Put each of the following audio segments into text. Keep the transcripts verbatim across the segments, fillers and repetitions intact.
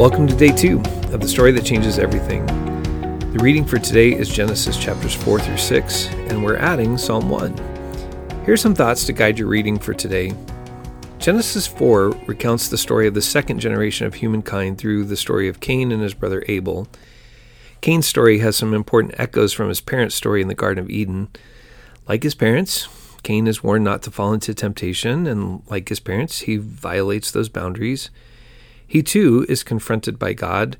Welcome to day two of the story that changes everything. The reading for today is Genesis chapters four through six, and we're adding Psalm one. Here's some thoughts to guide your reading for today. Genesis four recounts the story of the second generation of humankind through the story of Cain and his brother Abel. Cain's story has some important echoes from his parents' story in the Garden of Eden. Like his parents, Cain is warned not to fall into temptation, and like his parents, he violates those boundaries. He too is confronted by God,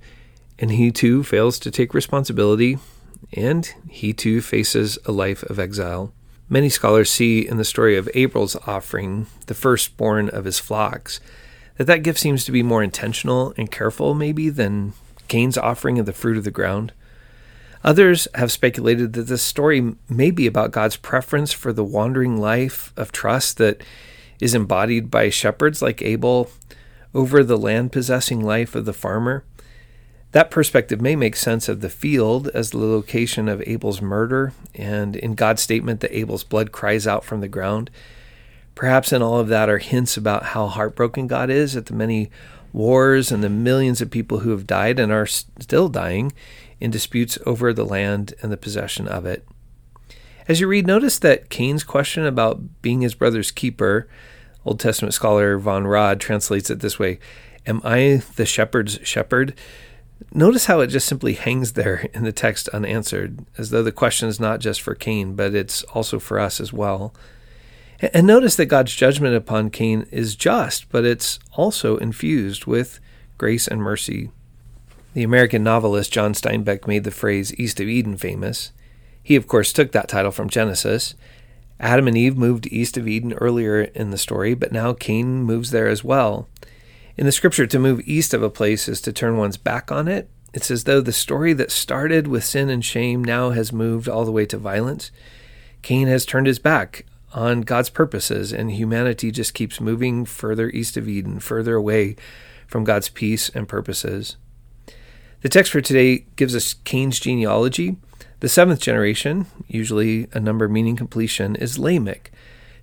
and he too fails to take responsibility, and he too faces a life of exile. Many scholars see in the story of Abel's offering, the firstborn of his flocks, that that gift seems to be more intentional and careful maybe than Cain's offering of the fruit of the ground. Others have speculated that this story may be about God's preference for the wandering life of trust that is embodied by shepherds like Abel over the land-possessing life of the farmer. That perspective may make sense of the field as the location of Abel's murder, and in God's statement that Abel's blood cries out from the ground. Perhaps in all of that are hints about how heartbroken God is at the many wars and the millions of people who have died and are still dying in disputes over the land and the possession of it. As you read, notice that Cain's question about being his brother's keeper, Old Testament scholar Von Rad translates it this way, "Am I the shepherd's shepherd?" Notice how it just simply hangs there in the text unanswered, as though the question is not just for Cain, but it's also for us as well. And notice that God's judgment upon Cain is just, but it's also infused with grace and mercy. The American novelist John Steinbeck made the phrase East of Eden famous. He, of course, took that title from Genesis. Adam and Eve moved east of Eden earlier in the story, but now Cain moves there as well. In the scripture, to move east of a place is to turn one's back on it. It's as though the story that started with sin and shame now has moved all the way to violence. Cain has turned his back on God's purposes, and humanity just keeps moving further east of Eden, further away from God's peace and purposes. The text for today gives us Cain's genealogy. The seventh generation, usually a number meaning completion, is Lamech,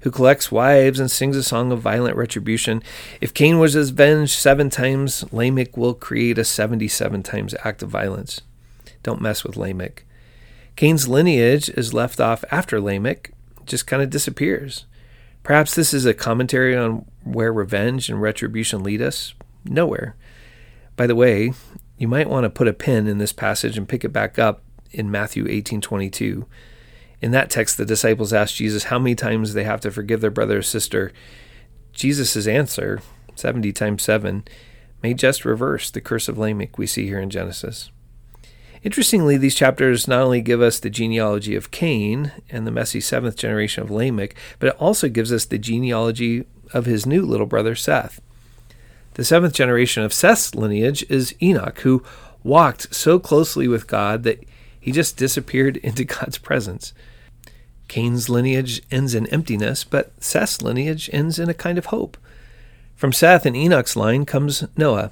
who collects wives and sings a song of violent retribution. If Cain was avenged seven times, Lamech will create a seventy-seven times act of violence. Don't mess with Lamech. Cain's lineage is left off after Lamech, just kind of disappears. Perhaps this is a commentary on where revenge and retribution lead us. Nowhere. By the way, you might want to put a pin in this passage and pick it back up in Matthew eighteen twenty-two. In that text, the disciples asked Jesus how many times they have to forgive their brother or sister. Jesus' answer, seventy times seven, may just reverse the curse of Lamech we see here in Genesis. Interestingly, these chapters not only give us the genealogy of Cain and the messy seventh generation of Lamech, but it also gives us the genealogy of his new little brother Seth. The seventh generation of Seth's lineage is Enoch, who walked so closely with God that he just disappeared into God's presence. Cain's lineage ends in emptiness, but Seth's lineage ends in a kind of hope. From Seth and Enoch's line comes Noah.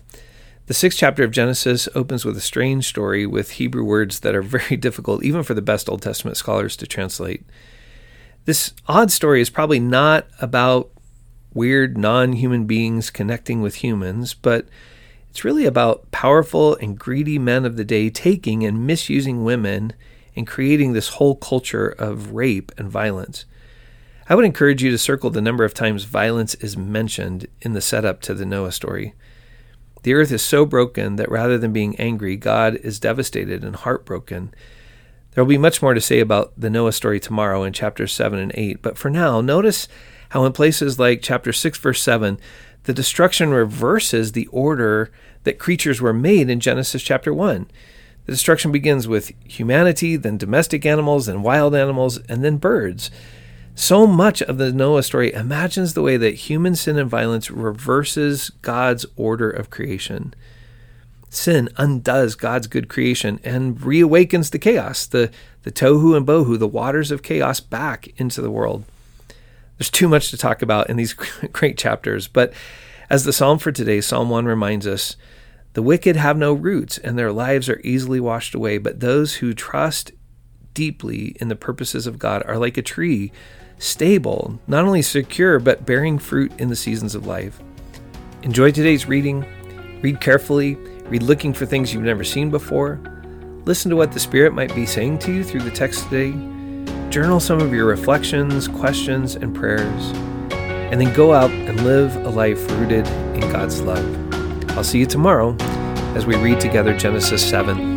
The sixth chapter of Genesis opens with a strange story with Hebrew words that are very difficult, even for the best Old Testament scholars, to translate. This odd story is probably not about weird non-human beings connecting with humans, but it's really about powerful and greedy men of the day taking and misusing women and creating this whole culture of rape and violence. I would encourage you to circle the number of times violence is mentioned in the setup to the Noah story. The earth is so broken that rather than being angry, God is devastated and heartbroken. There will be much more to say about the Noah story tomorrow in chapters seven and eight, but for now, notice how in places like chapter six, verse seven, the destruction reverses the order that creatures were made in Genesis chapter one. The destruction begins with humanity, then domestic animals, then wild animals, and then birds. So much of the Noah story imagines the way that human sin and violence reverses God's order of creation. Sin undoes God's good creation and reawakens the chaos, the, the tohu and bohu, the waters of chaos back into the world. There's too much to talk about in these great chapters, but as the psalm for today, Psalm one reminds us, the wicked have no roots and their lives are easily washed away, but those who trust deeply in the purposes of God are like a tree, stable, not only secure, but bearing fruit in the seasons of life. Enjoy today's reading. Read carefully, Read looking for things you've never seen before. Listen to what the Spirit might be saying to you through the text today. Journal some of your reflections, questions, and prayers. And then go out and live a life rooted in God's love. I'll see you tomorrow as we read together Genesis seven.